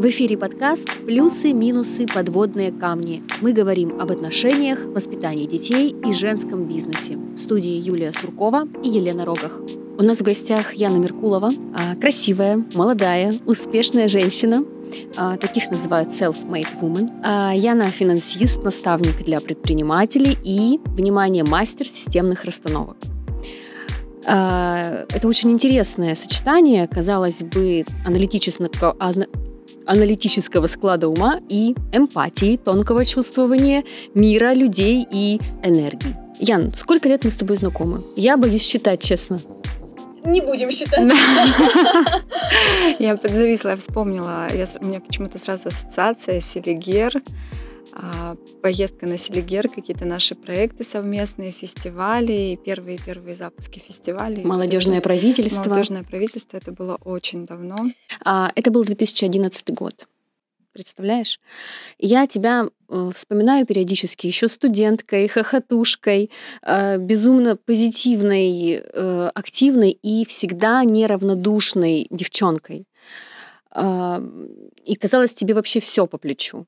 В эфире подкаст «Плюсы, минусы, подводные камни». Мы говорим об отношениях, воспитании детей и женском бизнесе. В студии Юлия Суркова и Елена Рогах. У нас в гостях Яна Меркулова. Красивая, молодая, успешная женщина. Таких называют self-made women. Яна – финансист, наставник для предпринимателей и, внимание, мастер системных расстановок. Это очень интересное сочетание, казалось бы, аналитического склада ума и эмпатии, тонкого чувствования мира, людей и энергии. Ян, сколько лет мы с тобой знакомы? Я боюсь считать, честно. Не будем считать. Я подзависла, я вспомнила. У меня почему-то сразу ассоциация Селигер, поездка на Селигер, какие-то наши проекты совместные, фестивали, первые запуски фестивалей. Молодежное правительство, это было очень давно. Это был 2011 год. Представляешь? Я тебя вспоминаю периодически еще студенткой, хохотушкой, безумно позитивной, активной и всегда неравнодушной девчонкой. И казалось, тебе вообще все по плечу.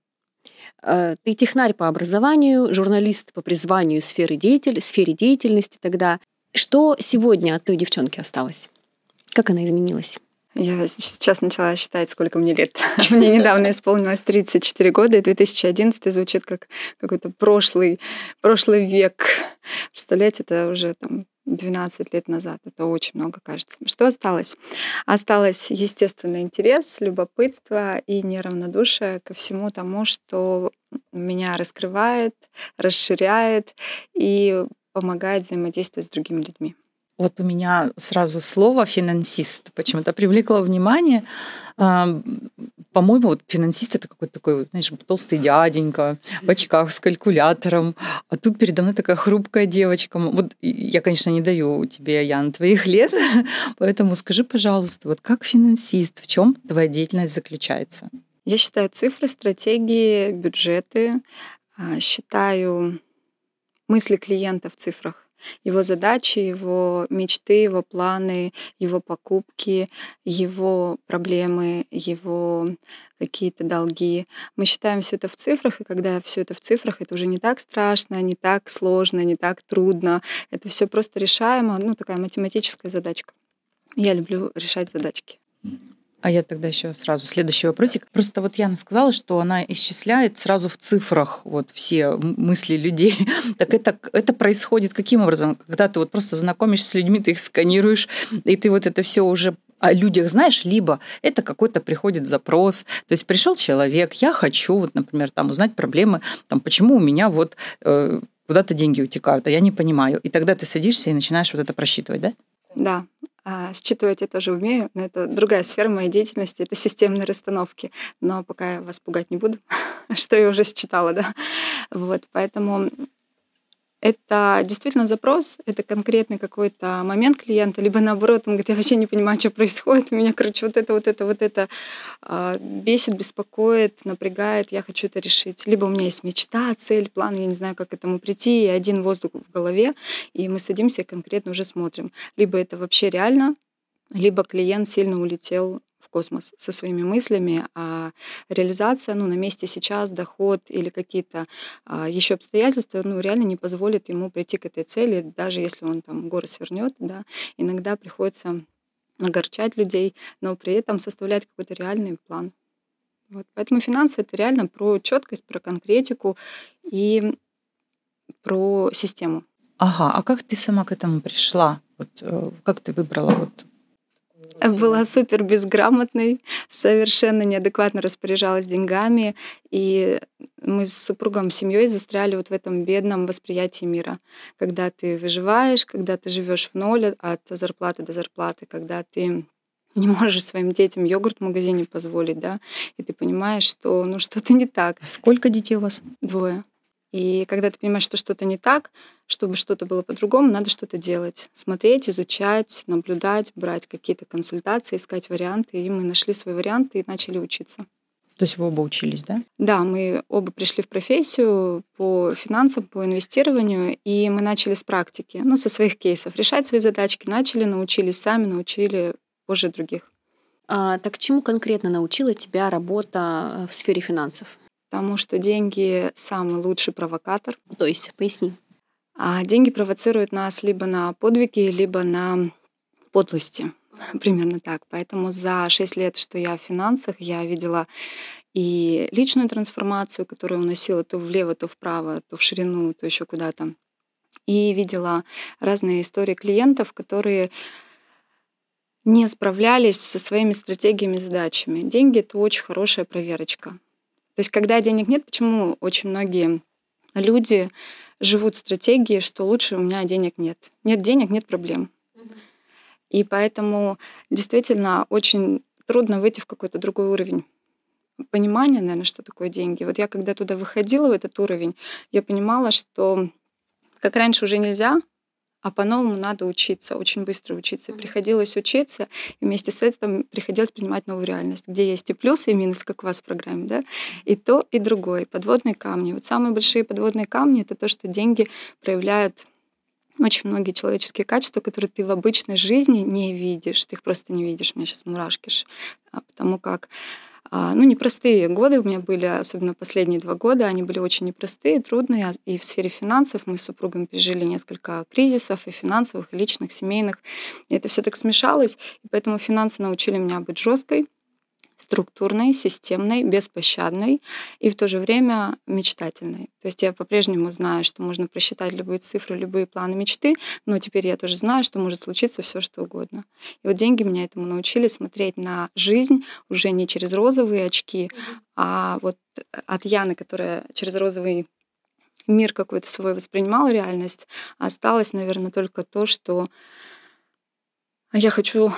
Ты технарь по образованию, журналист по призванию сфере деятельности тогда. Что сегодня от той девчонки осталось? Как она изменилась? Я сейчас начала считать, сколько мне лет. Мне недавно исполнилось 34 года, и 2011 звучит как какой-то прошлый век. Представляете, это уже 12 лет назад. Это очень много, кажется. Что осталось? Осталось, естественно, интерес, любопытство и неравнодушие ко всему тому, что меня раскрывает, расширяет и помогает взаимодействовать с другими людьми. Вот у меня сразу слово «финансист» почему-то привлекло внимание. По-моему, вот финансист – это какой-то такой, знаешь, толстый дяденька в очках с калькулятором. А тут передо мной такая хрупкая девочка. Вот я, конечно, не даю тебе, Ян, твоих лет, поэтому скажи, пожалуйста, вот как финансист, в чем твоя деятельность заключается? Я считаю цифры, стратегии, бюджеты, считаю мысли клиента в цифрах. Его задачи, его мечты, его планы, его покупки, его проблемы, его какие-то долги. Мы считаем все это в цифрах, и когда все это в цифрах, это уже не так страшно, не так сложно, не так трудно. Это все просто решаемо, такая математическая задачка. Я люблю решать задачки. А я тогда еще сразу следующий вопросик. Просто вот Яна сказала, что она исчисляет сразу в цифрах вот все мысли людей. Так это происходит каким образом? Когда ты вот просто знакомишься с людьми, ты их сканируешь, и ты вот это все уже о людях знаешь, либо это какой-то приходит запрос. То есть пришел человек, я хочу, вот, например, узнать проблемы, почему у меня вот куда-то деньги утекают, а я не понимаю. И тогда ты садишься и начинаешь вот это просчитывать, да? Да. Считывать я тоже умею, но это другая сфера моей деятельности, это системные расстановки. Но пока я вас пугать не буду, что я уже считала, да. Вот, поэтому это действительно запрос, это конкретный какой-то момент клиента, либо наоборот, он говорит, я вообще не понимаю, что происходит, меня, короче, вот это бесит, беспокоит, напрягает, я хочу это решить. Либо у меня есть мечта, цель, план, я не знаю, как к этому прийти, и один воздух в голове, и мы садимся и конкретно уже смотрим. Либо это вообще реально, либо клиент сильно улетел в космос со своими мыслями, а реализация, на месте сейчас, доход или какие-то еще обстоятельства, реально не позволит ему прийти к этой цели, даже если он горы свернет, да. Иногда приходится огорчать людей, но при этом составлять какой-то реальный план. Вот. Поэтому финансы — это реально про четкость, про конкретику и про систему. Ага, а как ты сама к этому пришла? Как ты выбрала Была супер безграмотной, совершенно неадекватно распоряжалась деньгами, и мы с супругом, с семьей застряли в этом бедном восприятии мира, когда ты выживаешь, когда ты живешь в ноль от зарплаты до зарплаты, когда ты не можешь своим детям йогурт в магазине позволить, да, и ты понимаешь, что что-то не так. Сколько детей у вас? 2. И когда ты понимаешь, что что-то не так, чтобы что-то было по-другому, надо что-то делать. Смотреть, изучать, наблюдать, брать какие-то консультации, искать варианты. И мы нашли свой вариант и начали учиться. То есть вы оба учились, да? Да, мы оба пришли в профессию по финансам, по инвестированию, и мы начали с практики, со своих кейсов. Решать свои задачки начали, научились сами, научили позже других. Так чему конкретно научила тебя работа в сфере финансов? Потому что деньги — самый лучший провокатор. То есть, поясни. Деньги провоцируют нас либо на подвиги, либо на подлости. Примерно так. Поэтому за 6 лет, что я в финансах, я видела и личную трансформацию, которая уносила то влево, то вправо, то в ширину, то еще куда-то. И видела разные истории клиентов, которые не справлялись со своими стратегиями и задачами. Деньги — это очень хорошая проверочка. То есть когда денег нет, почему очень многие люди живут стратегией, что лучше у меня денег нет. Нет денег — нет проблем. И поэтому действительно очень трудно выйти в какой-то другой уровень понимания, наверное, что такое деньги. Вот я когда туда выходила, в этот уровень, я понимала, что как раньше уже нельзя, а по-новому надо учиться, очень быстро учиться. Приходилось учиться, и вместе с этим приходилось принимать новую реальность, где есть и плюс, и минус, как у вас в программе, да, и то, и другое, подводные камни. Вот самые большие подводные камни — это то, что деньги проявляют очень многие человеческие качества, которые ты в обычной жизни не видишь, ты их просто не видишь, у меня сейчас мурашки, потому как непростые годы у меня были, особенно последние 2 года, они были очень непростые, трудные, и в сфере финансов мы с супругом пережили несколько кризисов, и финансовых, и личных, семейных, и это все так смешалось, и поэтому финансы научили меня быть жесткой, структурной, системной, беспощадной и в то же время мечтательной. То есть я по-прежнему знаю, что можно просчитать любые цифры, любые планы, мечты, но теперь я тоже знаю, что может случиться все что угодно. И вот деньги меня этому научили смотреть на жизнь уже не через розовые очки, а вот от Яны, которая через розовый мир какой-то свой воспринимала реальность, осталось, наверное, только то, что я хочу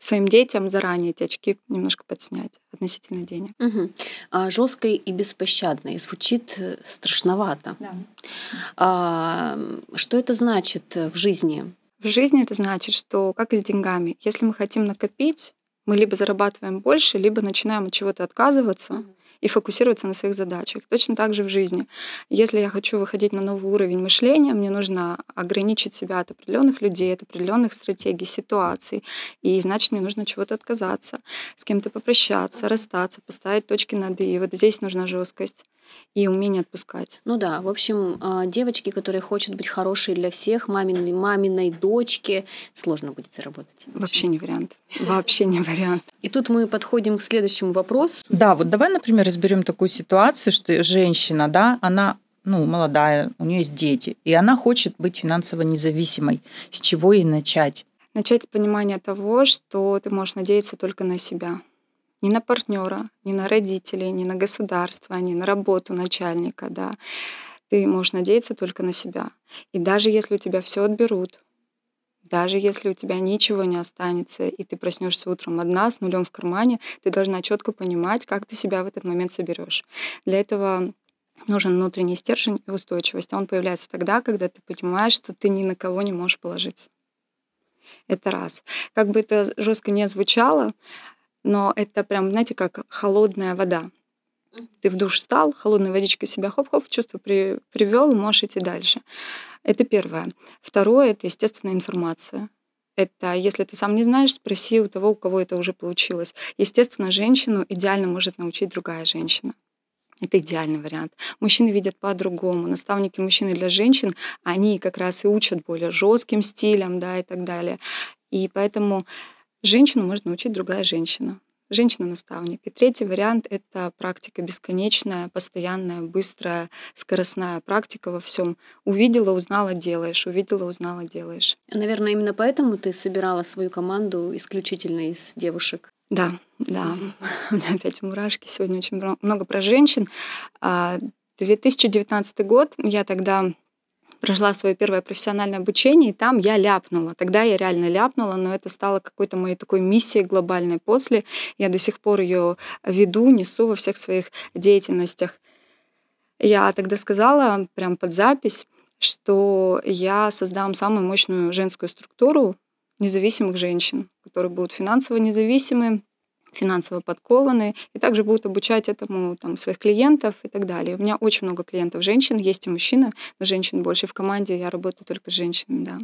своим детям заранее эти очки немножко подснять относительно денег. Угу. Жёсткой и беспощадной звучит страшновато. Да. Что это значит в жизни? В жизни это значит, что, как и с деньгами, если мы хотим накопить, мы либо зарабатываем больше, либо начинаем от чего-то отказываться и фокусироваться на своих задачах. Точно так же в жизни. Если я хочу выходить на новый уровень мышления, мне нужно ограничить себя от определенных людей, от определенных стратегий, ситуаций. И значит, мне нужно чего-то отказаться, с кем-то попрощаться, расстаться, поставить точки над «и». И вот здесь нужна жесткость и умение отпускать. Ну да, в общем, девочки, которые хотят быть хорошей для всех, маминой дочке, сложно будет заработать. Вообще не вариант. Вообще не вариант. И тут мы подходим к следующему вопросу. Да, вот давай, например, разберем такую ситуацию, что женщина, да, она молодая, у нее есть дети, и она хочет быть финансово независимой. С чего ей начать? Начать с понимания того, что ты можешь надеяться только на себя. Ни на партнера, ни на родителей, ни на государство, ни на работу начальника, да. Ты можешь надеяться только на себя. И даже если у тебя все отберут, даже если у тебя ничего не останется, и ты проснешься утром одна с нулем в кармане, ты должна четко понимать, как ты себя в этот момент соберешь. Для этого нужен внутренний стержень и устойчивость. Он появляется тогда, когда ты понимаешь, что ты ни на кого не можешь положиться. Это раз. Как бы это жестко не звучало, но это прям, знаете, как холодная вода. Ты в душ встал, холодной водичкой себя хоп-хоп, чувство привел, можешь идти дальше. Это первое. Второе — это естественная информация. Это если ты сам не знаешь, спроси у того, у кого это уже получилось. Естественно, женщину идеально может научить другая женщина. Это идеальный вариант. Мужчины видят по-другому. Наставники мужчины для женщин, они как раз и учат более жестким стилем, да, и так далее. И поэтому женщину может научить другая женщина. Женщина-наставник. И третий вариант — это практика бесконечная, постоянная, быстрая, скоростная практика во всем. Увидела, узнала, делаешь. Увидела, узнала, делаешь. Наверное, именно поэтому ты собирала свою команду исключительно из девушек. Да. У меня опять мурашки. Сегодня очень много про женщин. 2019 год. Я тогда прошла свое первое профессиональное обучение, и там я ляпнула. Тогда я реально ляпнула, но это стало какой-то моей такой миссией глобальной после. Я до сих пор ее веду, несу во всех своих деятельностях. Я тогда сказала, прям под запись, что я создам самую мощную женскую структуру независимых женщин, которые будут финансово независимы, финансово подкованы, и также будут обучать этому своих клиентов и так далее. У меня очень много клиентов женщин, есть и мужчины, но женщин больше в команде, я работаю только с женщинами, да.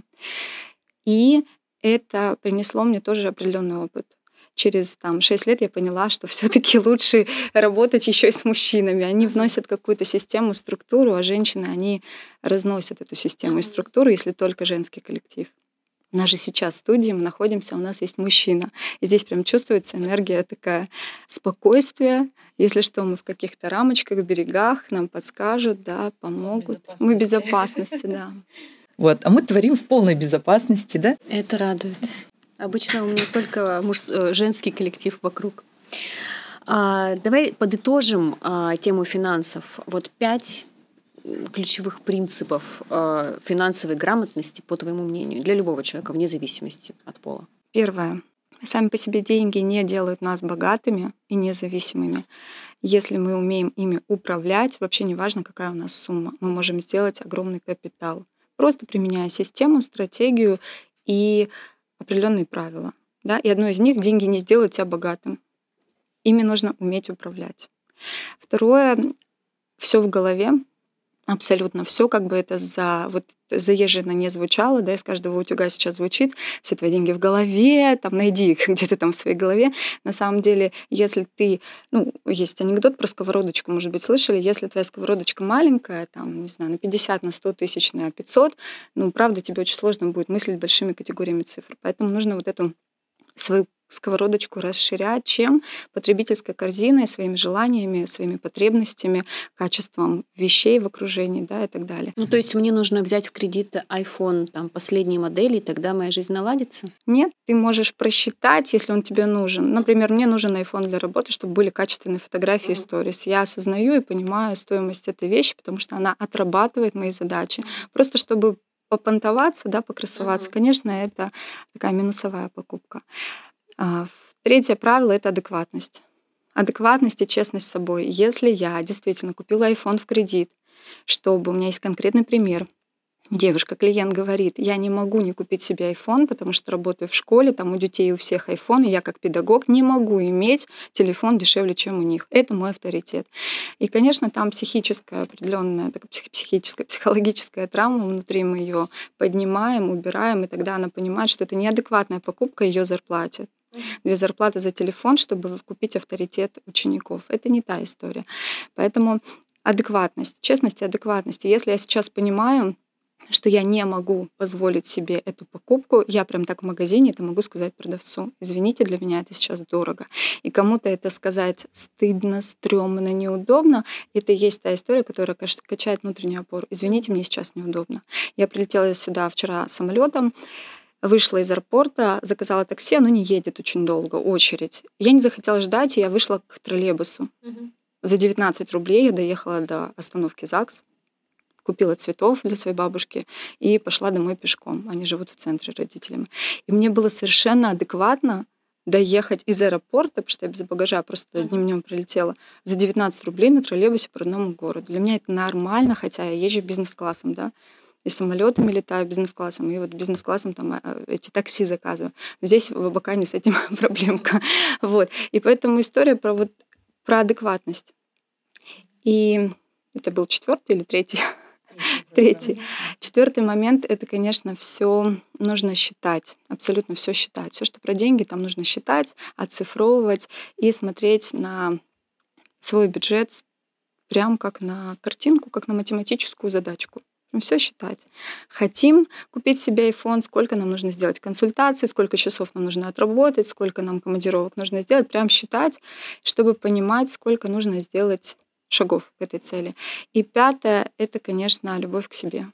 И это принесло мне тоже определенный опыт. Через 6 лет я поняла, что все-таки лучше работать еще и с мужчинами. Они вносят какую-то систему, структуру, а женщины, они разносят эту систему и структуру, если только женский коллектив. У нас же сейчас в студии мы находимся, у нас есть мужчина. И здесь прям чувствуется энергия такая, спокойствие. Если что, мы в каких-то рамочках, берегах, нам подскажут, да, помогут. Мы в безопасности, да. Вот, а мы творим в полной безопасности, да? Это радует. Обычно у меня только женский коллектив вокруг. Давай подытожим тему финансов. Вот 5 ключевых принципов финансовой грамотности, по твоему мнению, для любого человека, вне зависимости от пола. Первое. Сами по себе деньги не делают нас богатыми и независимыми. Если мы умеем ими управлять, вообще не важно, какая у нас сумма, мы можем сделать огромный капитал, просто применяя систему, стратегию и определенные правила. Да? И одно из них — деньги не сделают тебя богатым. Ими нужно уметь управлять. Второе — все в голове. Абсолютно все, как бы это заезженно не звучало, да, из каждого утюга сейчас звучит, все твои деньги в голове, там, найди их где-то там в своей голове. На самом деле, если ты, есть анекдот про сковородочку, может быть, слышали, если твоя сковородочка маленькая, там, не знаю, на 50, на 100 тысяч, на 500, правда, тебе очень сложно будет мыслить большими категориями цифр. Поэтому нужно вот эту свою сковородочку расширять, чем потребительской корзиной, своими желаниями, своими потребностями, качеством вещей в окружении, да, и так далее. То есть мне нужно взять в кредит iPhone последней модели, и тогда моя жизнь наладится? Нет, ты можешь просчитать, если он тебе нужен. Например, мне нужен iPhone для работы, чтобы были качественные фотографии и сторис. Я осознаю и понимаю стоимость этой вещи, потому что она отрабатывает мои задачи. Просто чтобы попонтоваться, да, покрасоваться, конечно, это такая минусовая покупка. Третье правило — это адекватность. Адекватность и честность с собой. Если я действительно купила iPhone в кредит, чтобы... У меня есть конкретный пример. Девушка-клиент говорит: я не могу не купить себе iPhone, потому что работаю в школе, там у детей у всех iPhone, и я как педагог не могу иметь телефон дешевле, чем у них. Это мой авторитет. И, конечно, там психическая определенная, психологическая травма, внутри мы ее поднимаем, убираем, и тогда она понимает, что это неадекватная покупка ее зарплате. 2 зарплаты за телефон, чтобы купить авторитет учеников. Это не та история. Поэтому адекватность, честность и адекватность. Если я сейчас понимаю, что я не могу позволить себе эту покупку, я прям так в магазине это могу сказать продавцу: извините, для меня это сейчас дорого. И кому-то это сказать стыдно, стрёмно, неудобно. Это и есть та история, которая качает внутреннюю опору. Извините, мне сейчас неудобно. Я прилетела сюда вчера самолетом, вышла из аэропорта, заказала такси, оно не едет очень долго, очередь. Я не захотела ждать, и я вышла к троллейбусу. За 19 рублей я доехала до остановки ЗАГС, купила цветов для своей бабушки и пошла домой пешком. Они живут в центре с родителями. И мне было совершенно адекватно доехать из аэропорта, потому что я без багажа просто одним днем прилетела, за 19 рублей на троллейбусе по родному городу. Для меня это нормально, хотя я езжу бизнес-классом, да, и самолетами летаю бизнес-классом, и вот бизнес-классом эти такси заказываю. Но здесь в Абакане с этим проблемка. Вот. И поэтому история про адекватность. И это был 4-й или 3-й? Третий. 4-й момент — это, конечно, все нужно считать, абсолютно все считать. Все, что про деньги, там нужно считать, оцифровывать и смотреть на свой бюджет прям как на картинку, как на математическую задачку. Все считать. Хотим купить себе iPhone, сколько нам нужно сделать консультаций, сколько часов нам нужно отработать, сколько нам командировок нужно сделать, прям считать, чтобы понимать, сколько нужно сделать шагов к этой цели. И 5-е — это, конечно, любовь к себе.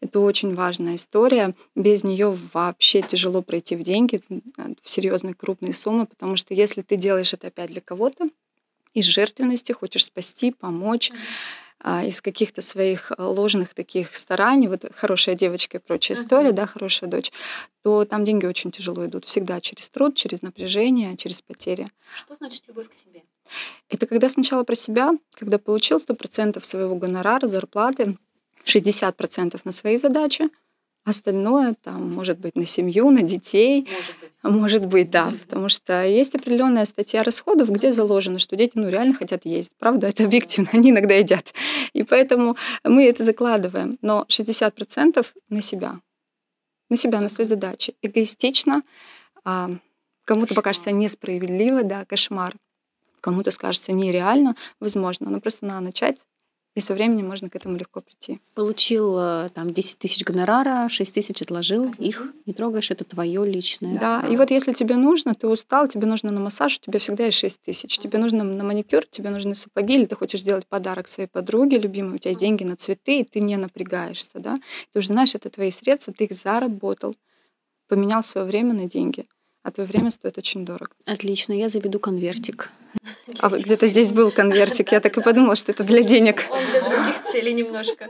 Это очень важная история. Без нее вообще тяжело пройти в деньги, в серьезные крупные суммы, потому что если ты делаешь это опять для кого-то, из жертвенности хочешь спасти, помочь, из каких-то своих ложных таких стараний, вот хорошая девочка и прочая история, да, хорошая дочь, то там деньги очень тяжело идут. Всегда через труд, через напряжение, через потери. Что значит любовь к себе? Это когда сначала про себя, когда получил 100% своего гонорара, зарплаты, 60% на свои задачи, остальное, может быть, на семью, на детей. Может быть, да. Потому что есть определенная статья расходов, где заложено, что дети реально хотят есть. Правда, это объективно, они иногда едят. И поэтому мы это закладываем. Но 60% на себя. на себя, на свои задачи. Эгоистично, кому-то покажется несправедливо, да, кошмар. Кому-то скажется нереально, возможно, но просто надо начать, и со временем можно к этому легко прийти. Получил там 10 тысяч гонорара, 6 тысяч отложил, их не трогаешь, это твое личное. Да, и вот если тебе нужно, ты устал, тебе нужно на массаж, у тебя всегда есть 6 тысяч. Тебе нужно на маникюр, тебе нужны сапоги, или ты хочешь сделать подарок своей подруге любимой, у тебя есть деньги на цветы, и ты не напрягаешься, да. Ты уже знаешь, это твои средства, ты их заработал, поменял свое время на деньги. А твое время стоит очень дорого. Отлично, я заведу конвертик. А вот где-то здесь был конвертик, я так и подумала, что это для денег. Он для других целей немножко.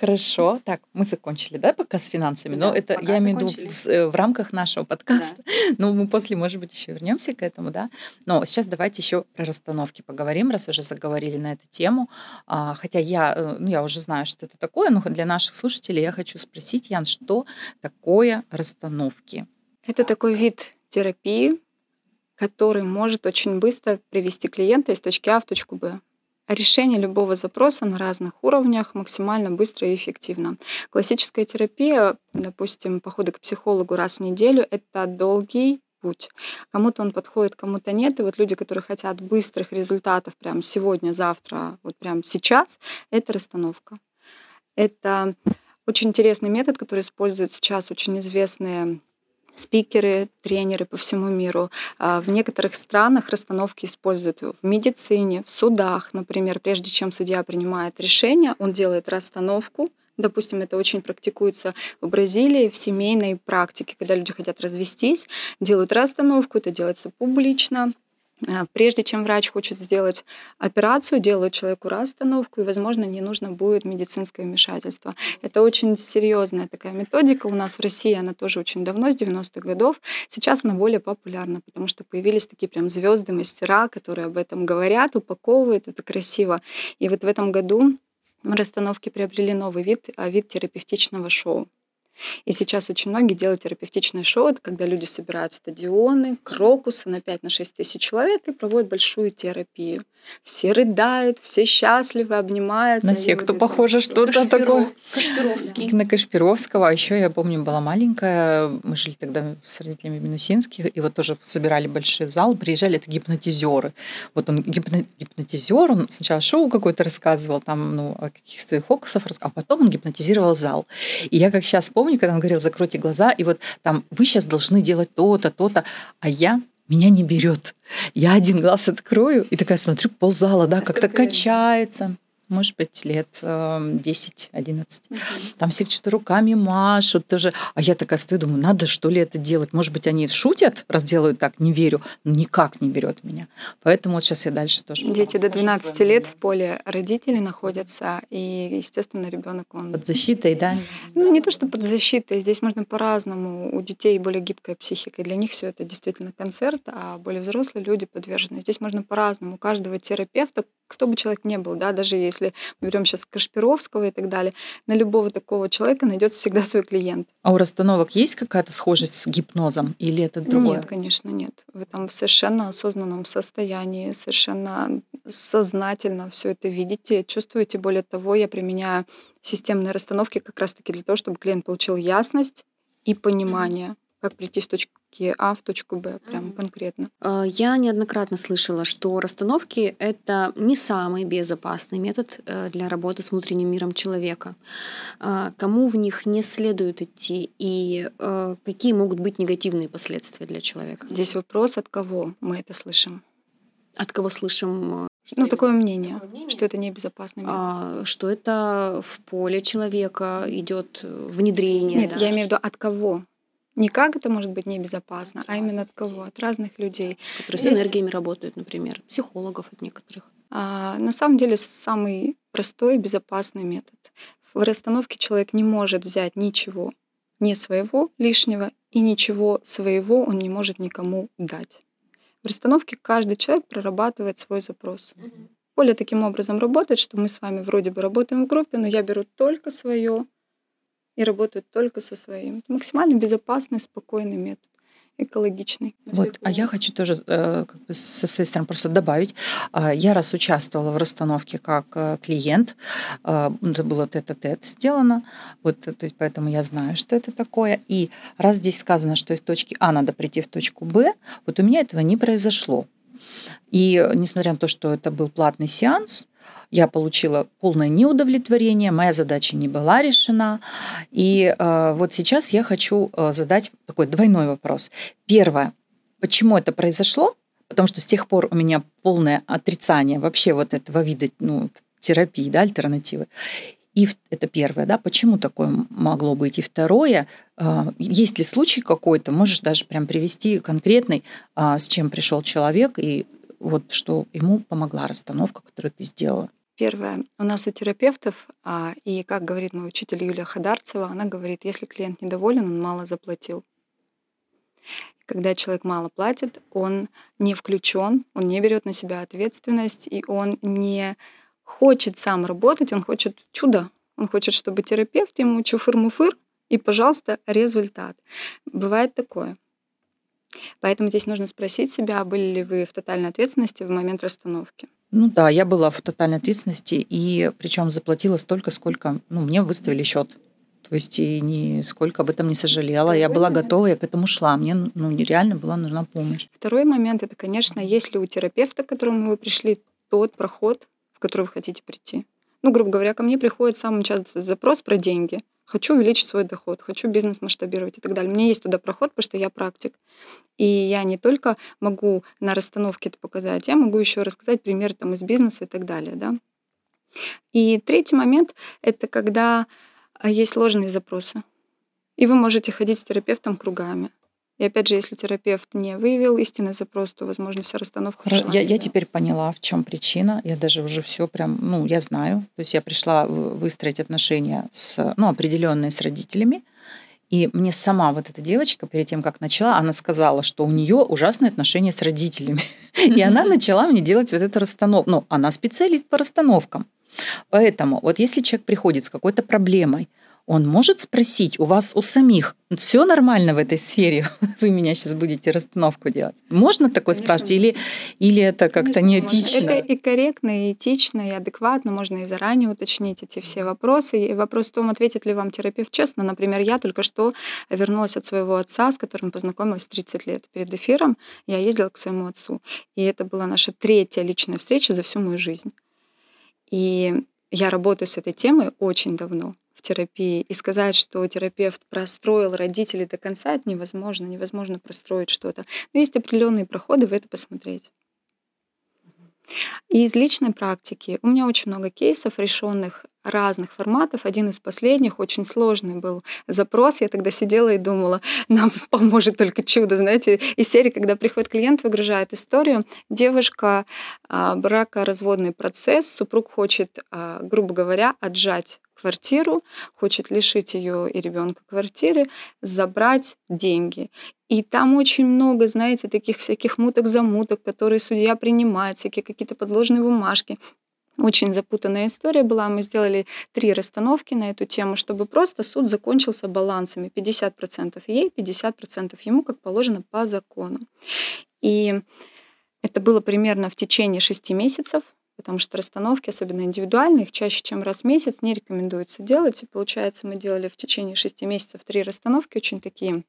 Хорошо, так, мы закончили, да, пока с финансами, но это я имею в виду в рамках нашего подкаста. Но мы после, может быть, еще вернемся к этому, да. Но сейчас давайте еще про расстановки поговорим, раз уже заговорили на эту тему. Хотя я уже знаю, что это такое, но для наших слушателей я хочу спросить, Ян, что такое расстановки? Это такой вид терапии, который может очень быстро привести клиента из точки А в точку Б. Решение любого запроса на разных уровнях максимально быстро и эффективно. Классическая терапия, допустим, походы к психологу раз в неделю, это долгий путь. Кому-то он подходит, кому-то нет. И вот люди, которые хотят быстрых результатов прямо сегодня, завтра, вот прямо сейчас, это расстановка. Это очень интересный метод, который используют сейчас очень известные спикеры, тренеры по всему миру. В некоторых странах расстановки используют в медицине, в судах. Например, прежде чем судья принимает решение, он делает расстановку. Допустим, это очень практикуется в Бразилии, в семейной практике, когда люди хотят развестись, делают расстановку, это делается публично. Прежде чем врач хочет сделать операцию, делают человеку расстановку, и, возможно, не нужно будет медицинское вмешательство. Это очень серьезная такая методика. У нас в России она тоже очень давно, с 90-х годов. Сейчас она более популярна, потому что появились такие прям звезды, мастера, которые об этом говорят, упаковывают это красиво. И вот в этом году расстановки приобрели новый вид, вид терапевтичного шоу. И сейчас очень многие делают терапевтичное шоу, это когда люди собирают стадионы, крокусы на 5-6 тысяч человек и проводят большую терапию. Все рыдают, все счастливы, обнимаются. На секту похоже что-то такое. Кашпировский. На Кашпировского. А еще я помню, была маленькая, мы жили тогда с родителями в Минусинских, и вот тоже собирали большой зал, приезжали, это гипнотизеры. Вот он гипнотизер, он сначала шоу какое-то рассказывал, там, о каких-то своих фокусах, а потом он гипнотизировал зал. И я как сейчас помню, когда он говорил, закройте глаза, и вот там вы сейчас должны делать то-то, то-то, а меня не берет. Я один глаз открою и такая смотрю, ползала, да, как-то качается. Может быть, лет 10-11. Там все что-то руками машут тоже. А я такая стою, думаю, надо что ли это делать? Может быть, они шутят, раз делают так, не верю, но никак не берет меня. Поэтому вот сейчас я дальше тоже... Дети до 12 лет в поле родителей находятся, и, естественно, ребенок он... Под защитой, да? Ну, не то, что под защитой. Здесь можно по-разному. У детей более гибкая психика, и для них все это действительно концерт, а более взрослые люди подвержены. Здесь можно по-разному. У каждого терапевта, кто бы человек ни был, да, даже если мы берем сейчас Кашпировского и так далее, на любого такого человека найдется всегда свой клиент. А у расстановок есть какая-то схожесть с гипнозом или это другое? Нет, конечно, нет. Вы там в совершенно осознанном состоянии, совершенно сознательно все это видите, чувствуете. Более того, я применяю системные расстановки как раз-таки для того, чтобы клиент получил ясность и понимание, как прийти с точки А в точку Б, прям конкретно. Я неоднократно слышала, что расстановки — это не самый безопасный метод для работы с внутренним миром человека. Кому в них не следует идти, и какие могут быть негативные последствия для человека? Здесь вопрос, от кого мы это слышим. От кого слышим? Такое мнение, что это небезопасно. Что это в поле человека идет внедрение. Нет, да, я имею в виду, от кого? Не как это может быть небезопасно, а именно от кого? От разных людей. Которые с энергиями работают, например, психологов от некоторых. На самом деле самый простой и безопасный метод. В расстановке человек не может взять ничего не своего лишнего, и ничего своего он не может никому дать. В расстановке каждый человек прорабатывает свой запрос. Поле таким образом работает, что мы с вами вроде бы работаем в группе, но я беру только свое, и работают только со своим. Это максимально безопасный, спокойный метод. экологичной. Вот. А я хочу тоже со своей стороны просто добавить. Я раз участвовала в расстановке как клиент. Это было тет-а-тет сделано. Вот, поэтому я знаю, что это такое. И раз здесь сказано, что из точки А надо прийти в точку Б, вот у меня этого не произошло. И несмотря на то, что это был платный сеанс, я получила полное неудовлетворение, моя задача не была решена. И вот сейчас я хочу задать такой двойной вопрос. Первое, почему это произошло? Потому что с тех пор у меня полное отрицание вообще вот этого вида терапии, альтернативы. И это первое, почему такое могло быть. И второе, есть ли случай какой-то, можешь даже прям привести конкретный, с чем пришел человек и вот что ему помогла расстановка, которую ты сделала? Первое. У нас у терапевтов, и как говорит мой учитель Юлия Хадарцева, она говорит, если клиент недоволен, он мало заплатил. Когда человек мало платит, он не включен, он не берет на себя ответственность, и он не хочет сам работать, он хочет чуда. Он хочет, чтобы терапевт ему чуфыр-муфыр, и, пожалуйста, результат. Бывает такое. Поэтому здесь нужно спросить себя, были ли вы в тотальной ответственности в момент расстановки. Да, я была в тотальной ответственности, и причем заплатила столько, сколько мне выставили счет. То есть и нисколько об этом не сожалела. Я была готова, я к этому шла. Мне реально была нужна помощь. Второй момент – это, конечно, есть ли у терапевта, к которому вы пришли, тот проход, в который вы хотите прийти. Грубо говоря, ко мне приходит самый частый запрос про деньги. Хочу увеличить свой доход, хочу бизнес масштабировать и так далее. Мне есть туда проход, потому что я практик. И я не только могу на расстановке это показать, я могу еще рассказать примеры из бизнеса и так далее. Да? И третий момент – это когда есть ложные запросы. И вы можете ходить с терапевтом кругами. И опять же, если терапевт не выявил истинный запрос, то, возможно, вся расстановка... Я теперь поняла, в чем причина. Я даже уже все прям, я знаю. То есть я пришла выстроить отношения определенные с родителями. И мне сама вот эта девочка, перед тем, как начала, она сказала, что у нее ужасные отношения с родителями. И она начала мне делать вот эту расстановку. Она специалист по расстановкам. Поэтому вот если человек приходит с какой-то проблемой, он может спросить у вас у самих, все нормально в этой сфере, вы меня сейчас будете расстановку делать? Можно такое спрашивать? Или это как-то неэтично? Можно. Это и корректно, и этично, и адекватно. Можно и заранее уточнить эти все вопросы. И вопрос в том, ответит ли вам терапевт честно. Например, я только что вернулась от своего отца, с которым познакомилась в 30 лет. Перед эфиром я ездила к своему отцу. И это была наша третья личная встреча за всю мою жизнь. И я работаю с этой темой очень давно. В терапии, и сказать, что терапевт простроил родителей до конца, это невозможно, невозможно простроить что-то. Но есть определенные проходы, вы это посмотреть. И из личной практики у меня очень много кейсов, решенных разных форматов. Один из последних очень сложный был запрос. Я тогда сидела и думала, нам поможет только чудо, знаете. Из серии, когда приходит клиент, выгружает историю. Девушка, бракоразводный процесс, супруг хочет, грубо говоря, отжать квартиру, хочет лишить ее и ребенка квартиры, забрать деньги. И там очень много, знаете, таких всяких муток-замуток, которые судья принимает, всякие какие-то подложные бумажки. Очень запутанная история была. Мы сделали 3 расстановки на эту тему, чтобы просто суд закончился балансами. 50% ей, 50% ему, как положено по закону. И это было примерно в течение 6 месяцев. Потому что расстановки, особенно индивидуальные, их чаще, чем раз в месяц, не рекомендуется делать. И получается, мы делали в течение 6 месяцев 3 расстановки, очень такие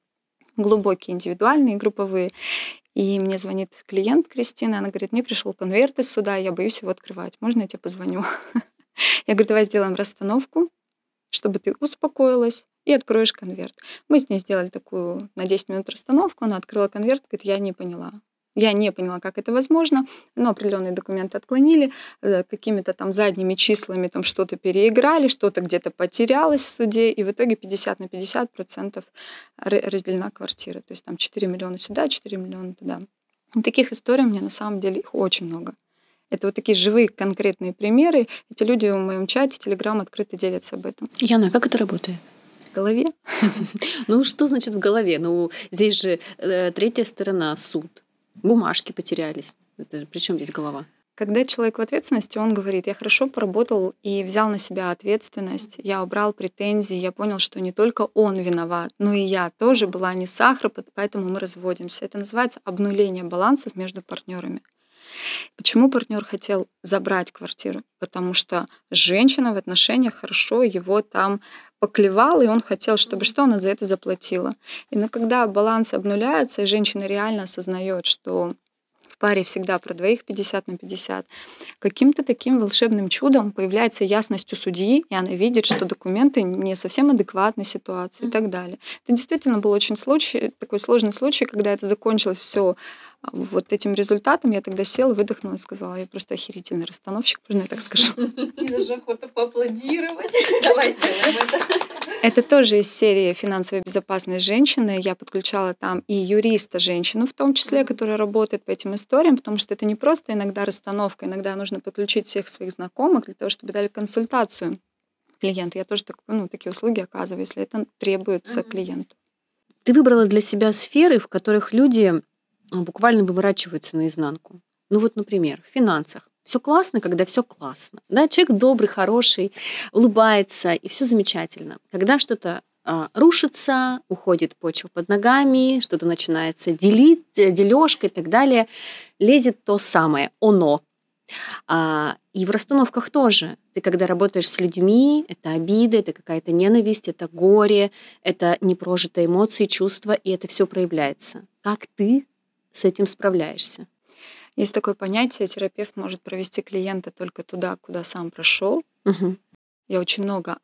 глубокие, индивидуальные, групповые. И мне звонит клиент Кристина, она говорит, мне пришел конверт из суда, я боюсь его открывать, можно я тебе позвоню? Я говорю, давай сделаем расстановку, чтобы ты успокоилась и откроешь конверт. Мы с ней сделали такую на 10 минут расстановку, она открыла конверт, говорит, я не поняла. Я не поняла, как это возможно, но определенные документы отклонили, какими-то там задними числами там что-то переиграли, что-то где-то потерялось в суде, и в итоге 50% на 50% разделена квартира. То есть там 4 миллиона сюда, 4 миллиона туда. И таких историй у меня на самом деле их очень много. Это вот такие живые конкретные примеры. Эти люди в моем чате, Телеграм открыто делятся об этом. Яна, как это работает? В голове. Что значит в голове? Здесь же третья сторона, суд. Бумажки потерялись. Причем здесь голова? Когда человек в ответственности, он говорит: я хорошо поработал и взял на себя ответственность, я убрал претензии, я понял, что не только он виноват, но и я тоже была не сахар, поэтому мы разводимся. Это называется обнуление балансов между партнерами. Почему партнер хотел забрать квартиру? Потому что женщина в отношениях хорошо его там поклевала, и он хотел, чтобы что она за это заплатила. И но когда баланс обнуляется, и женщина реально осознает, что в паре всегда про двоих 50 на 50, каким-то таким волшебным чудом появляется ясность у судьи, и она видит, что документы не совсем адекватны ситуации и так далее. Это действительно был очень такой сложный случай, когда это закончилось все вот этим результатом. Я тогда села, выдохнула и сказала: я просто охерительный расстановщик, можно я так скажу? И даже охота поаплодировать. Давай сделаем это. Это тоже из серии «Финансовая безопасность женщины». Я подключала там и юриста-женщину, в том числе, которая работает по этим историям, потому что это не просто иногда расстановка, иногда нужно подключить всех своих знакомых для того, чтобы дали консультацию клиенту. Я тоже такие услуги оказываю, если это требуется клиенту. Ты выбрала для себя сферы, в которых люди буквально выворачиваются наизнанку. Например, в финансах. Все классно, когда все классно. Да? Человек добрый, хороший, улыбается, и все замечательно. Когда что-то рушится, уходит почва под ногами, что-то начинается дележка и так далее, лезет то самое, оно. И в расстановках тоже. Ты когда работаешь с людьми, это обида, это какая-то ненависть, это горе, это непрожитые эмоции, чувства, и это все проявляется. Как ты с этим справляешься? Есть такое понятие: терапевт может провести клиента только туда, куда сам прошел. Угу. Я очень много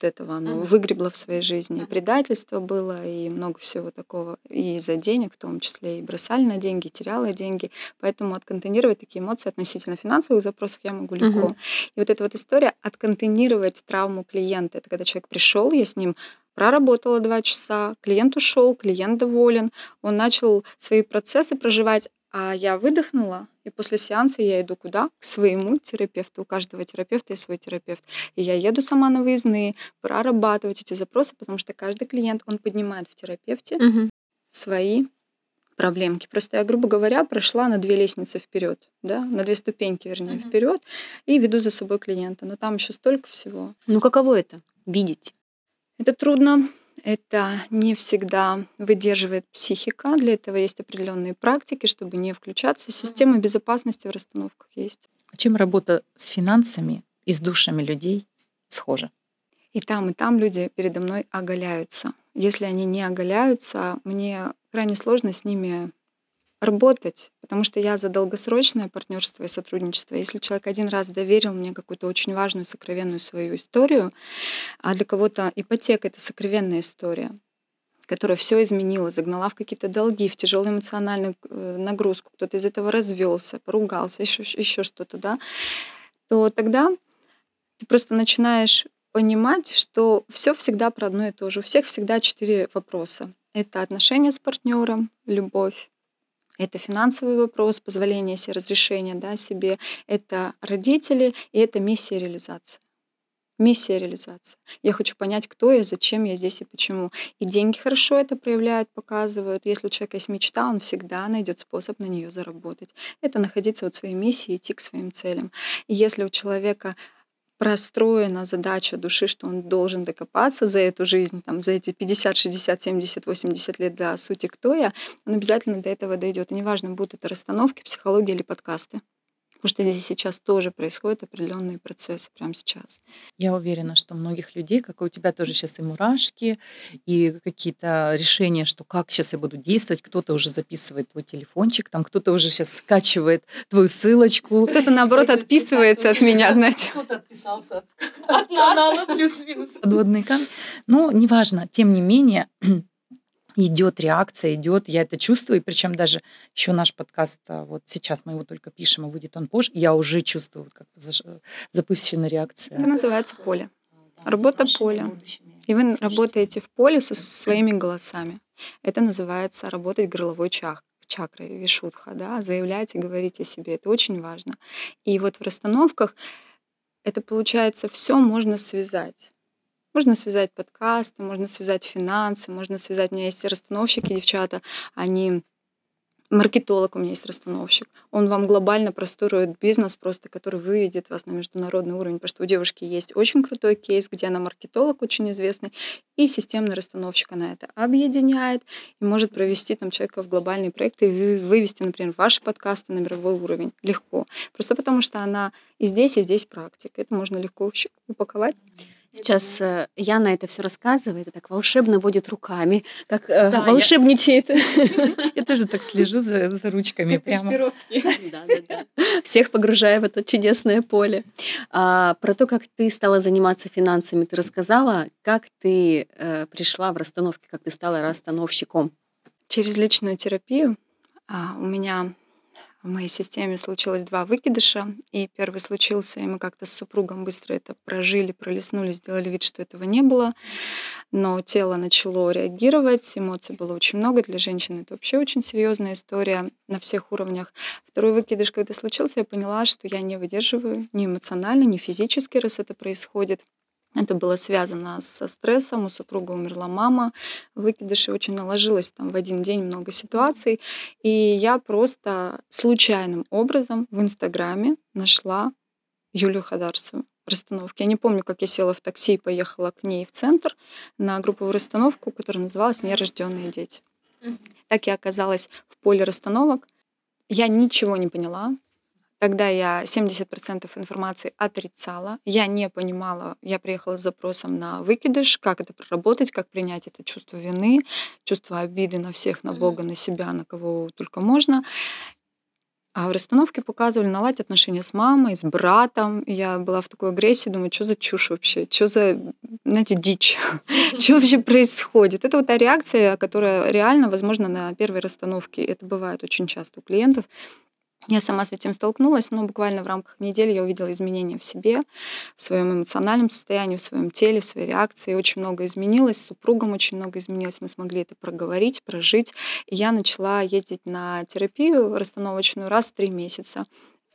этого выгребла в своей жизни. И предательство было, и много всего такого. И из-за денег, в том числе, и бросали на деньги, и теряла деньги. Поэтому отконтейнировать такие эмоции относительно финансовых запросов я могу легко. Угу. И эта история отконтейнировать травму клиента. Это когда человек пришел, я с ним проработала 2 часа, клиент ушел, клиент доволен, он начал свои процессы проживать, а я выдохнула, и после сеанса я иду куда? К своему терапевту. У каждого терапевта есть свой терапевт. И я еду сама на выездные прорабатывать эти запросы, потому что каждый клиент, он поднимает в терапевте свои проблемки. Просто я, грубо говоря, прошла на 2 лестницы вперед, да, на 2 ступеньки, вперед, и веду за собой клиента. Но там еще столько всего. Каково это? Видеть? Это трудно, это не всегда выдерживает психика. Для этого есть определенные практики, чтобы не включаться. Система безопасности в расстановках есть. Чем работа с финансами и с душами людей схожа? И там люди передо мной оголяются. Если они не оголяются, мне крайне сложно с ними работать, потому что я за долгосрочное партнерство и сотрудничество. Если человек один раз доверил мне какую-то очень важную, сокровенную свою историю, а для кого-то ипотека — это сокровенная история, которая все изменила, загнала в какие-то долги, в тяжелую эмоциональную нагрузку, кто-то из этого развелся, поругался, еще что-то, да, то тогда ты просто начинаешь понимать, что все всегда про одно и то же. У всех всегда 4 вопроса. Это отношения с партнером, любовь. Это финансовый вопрос, позволение себе, разрешение себе. Это родители, и это миссия реализации. Миссия реализации. Я хочу понять, кто я, зачем я здесь и почему. И деньги хорошо это проявляют, показывают. Если у человека есть мечта, он всегда найдет способ на нее заработать. Это находиться в своей миссии, идти к своим целям. И если у человека простроена задача души, что он должен докопаться за эту жизнь, за эти 50, 60, 70, 80 лет до сути «Кто я?», он обязательно до этого дойдет. И неважно, будут это расстановки, психология или подкасты. Потому что здесь сейчас тоже происходят определенные процессы прямо сейчас. Я уверена, что многих людей, как и у тебя, тоже сейчас и мурашки, и какие-то решения, что как сейчас я буду действовать. Кто-то уже записывает твой телефончик, кто-то уже сейчас скачивает твою ссылочку. Кто-то, наоборот, отписывается от меня, знаете. Кто-то отписался от канала плюс-минус. Подводный камень. Но неважно, тем не менее, идет реакция, я это чувствую, и причем даже еще наш подкаст, сейчас мы его только пишем, и выйдет он позже, я уже чувствую, как запущена реакция. Это называется поле. Работа поля. И вы работаете в поле со своими голосами. Это называется работать горловой чакрой, вишудха, заявлять и говорить о себе. Это очень важно. И в расстановках это получается все можно связать. Можно связать подкасты, можно связать финансы, можно связать... У меня есть расстановщики, девчата, они маркетолог у меня есть, расстановщик. Он вам глобально простроит бизнес, просто который выведет вас на международный уровень, потому что у девушки есть очень крутой кейс, где она маркетолог очень известный, и системный расстановщик, она это объединяет и может провести там человека в глобальные проекты и вывести, например, ваши подкасты на мировой уровень легко. Просто потому что она и здесь практика. Это можно легко упаковать. Сейчас Яна это все рассказывает, и так волшебно водит руками, как да, волшебничает. Я тоже так слежу за ручками. Кашпировский. Всех погружая в это чудесное поле. Про то, как ты стала заниматься финансами, ты рассказала. Как ты пришла в расстановки, как ты стала расстановщиком? Через личную терапию у меня... В моей системе случилось 2 выкидыша, и первый случился, и мы как-то с супругом быстро это прожили, пролистнули, сделали вид, что этого не было, но тело начало реагировать, эмоций было очень много, для женщины это вообще очень серьезная история на всех уровнях. Второй выкидыш, когда случился, я поняла, что я не выдерживаю ни эмоционально, ни физически, раз это происходит. Это было связано со стрессом, у супруга умерла мама, выкидыши, очень наложилось там в один день много ситуаций. И я просто случайным образом в Инстаграме нашла Юлию Хадарцеву, расстановки. Я не помню, как я села в такси и поехала к ней в центр на групповую расстановку, которая называлась «Нерожденные дети». Так я оказалась в поле расстановок. Я ничего не поняла. Тогда я 70% информации отрицала, я не понимала, я приехала с запросом на выкидыш, как это проработать, как принять это чувство вины, чувство обиды на всех, на Бога, на себя, на кого только можно. А в расстановке показывали наладить отношения с мамой, с братом. Я была в такой агрессии, думаю, что за чушь вообще, что за, знаете, дичь, что вообще происходит. Это вот та реакция, которая реально, возможно, на первой расстановке. Это бывает очень часто у клиентов. Я сама с этим столкнулась, но буквально в рамках недели я увидела изменения в себе, в своем эмоциональном состоянии, в своем теле, в своей реакции. Очень много изменилось, с супругом очень много изменилось. Мы смогли это проговорить, прожить. И я начала ездить на терапию расстановочную раз в 3 месяца.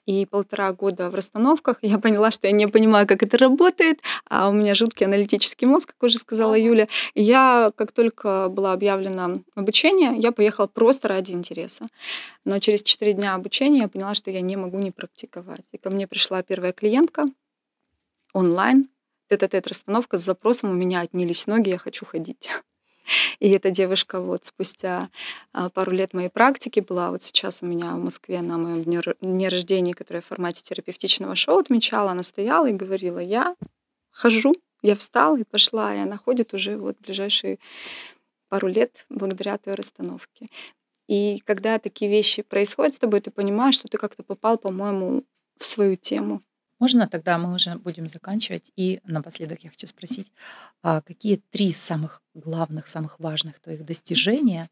И 1,5 года в расстановках я поняла, что я не понимаю, как это работает, а у меня жуткий аналитический мозг, как уже сказала Юля. И я, как только было объявлено обучение, я поехала просто ради интереса. Но через 4 дня обучения я поняла, что я не могу не практиковать. И ко мне пришла первая клиентка онлайн, тет-а-тет расстановка с запросом «У меня отнялись ноги, я хочу ходить». И эта девушка вот спустя пару лет моей практики была вот сейчас у меня в Москве на моем дне рождения, которое в формате терапевтичного шоу отмечала, она стояла и говорила, я хожу, я встала и пошла, и она ходит уже вот ближайшие пару лет благодаря той расстановке. И когда такие вещи происходят с тобой, ты понимаешь, что ты как-то попал, по-моему, в свою тему. Можно тогда мы уже будем заканчивать? И напоследок я хочу спросить, какие 3 самых главных, самых важных твоих достижения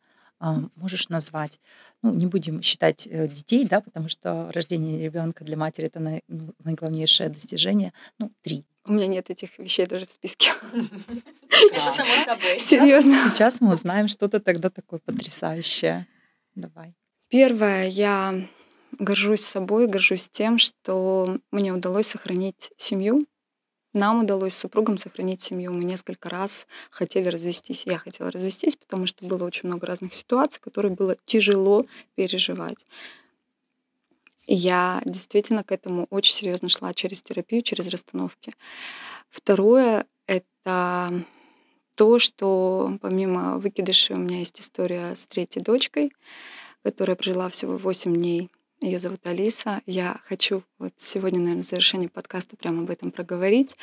можешь назвать? Ну, не будем считать детей, да, потому что рождение ребенка для матери – это наиглавнейшее достижение. Ну, 3. У меня нет этих вещей даже в списке. Серьезно. Сейчас мы узнаем что-то тогда такое потрясающее. Давай. Первое, я... горжусь собой, горжусь тем, что мне удалось сохранить семью. Нам удалось с супругом сохранить семью. Мы несколько раз хотели развестись. Я хотела развестись, потому что было очень много разных ситуаций, которые было тяжело переживать. И я действительно к этому очень серьезно шла через терапию, через расстановки. Второе — это то, что помимо выкидыша у меня есть история с 3-й дочкой, которая прожила всего 8 дней. Ее зовут Алиса. Я хочу вот сегодня, наверное, в завершении подкаста прямо об этом проговорить.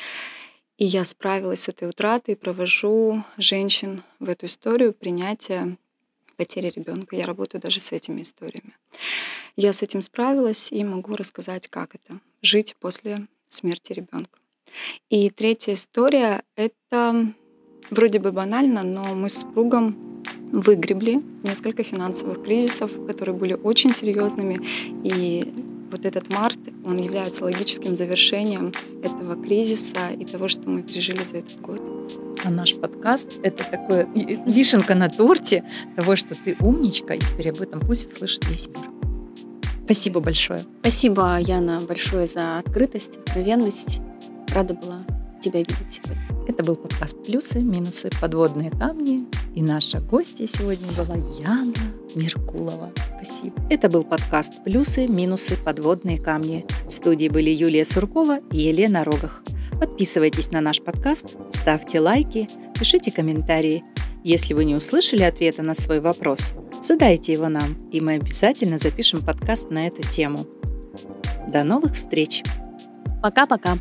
И я справилась с этой утратой, провожу женщин в эту историю принятия потери ребенка. Я работаю даже с этими историями. Я с этим справилась и могу рассказать, как это — жить после смерти ребенка. И 3-я история — это вроде бы банально, но мы с супругом выгребли несколько финансовых кризисов, которые были очень серьезными. И вот этот март, он является логическим завершением этого кризиса и того, что мы пережили за этот год. А наш подкаст — это такое вишенка на торте того, что ты умничка, и теперь об этом пусть услышит весь мир. Спасибо большое. Спасибо, Яна, большое за открытость, откровенность. Рада была тебя видеть сегодня. Это был подкаст «Плюсы, минусы, подводные камни». И наша гостья сегодня была Яна Меркулова. Спасибо. Это был подкаст «Плюсы, минусы, подводные камни». В студии были Юлия Суркова и Елена Рогах. Подписывайтесь на наш подкаст, ставьте лайки, пишите комментарии. Если вы не услышали ответа на свой вопрос, задайте его нам, и мы обязательно запишем подкаст на эту тему. До новых встреч! Пока-пока!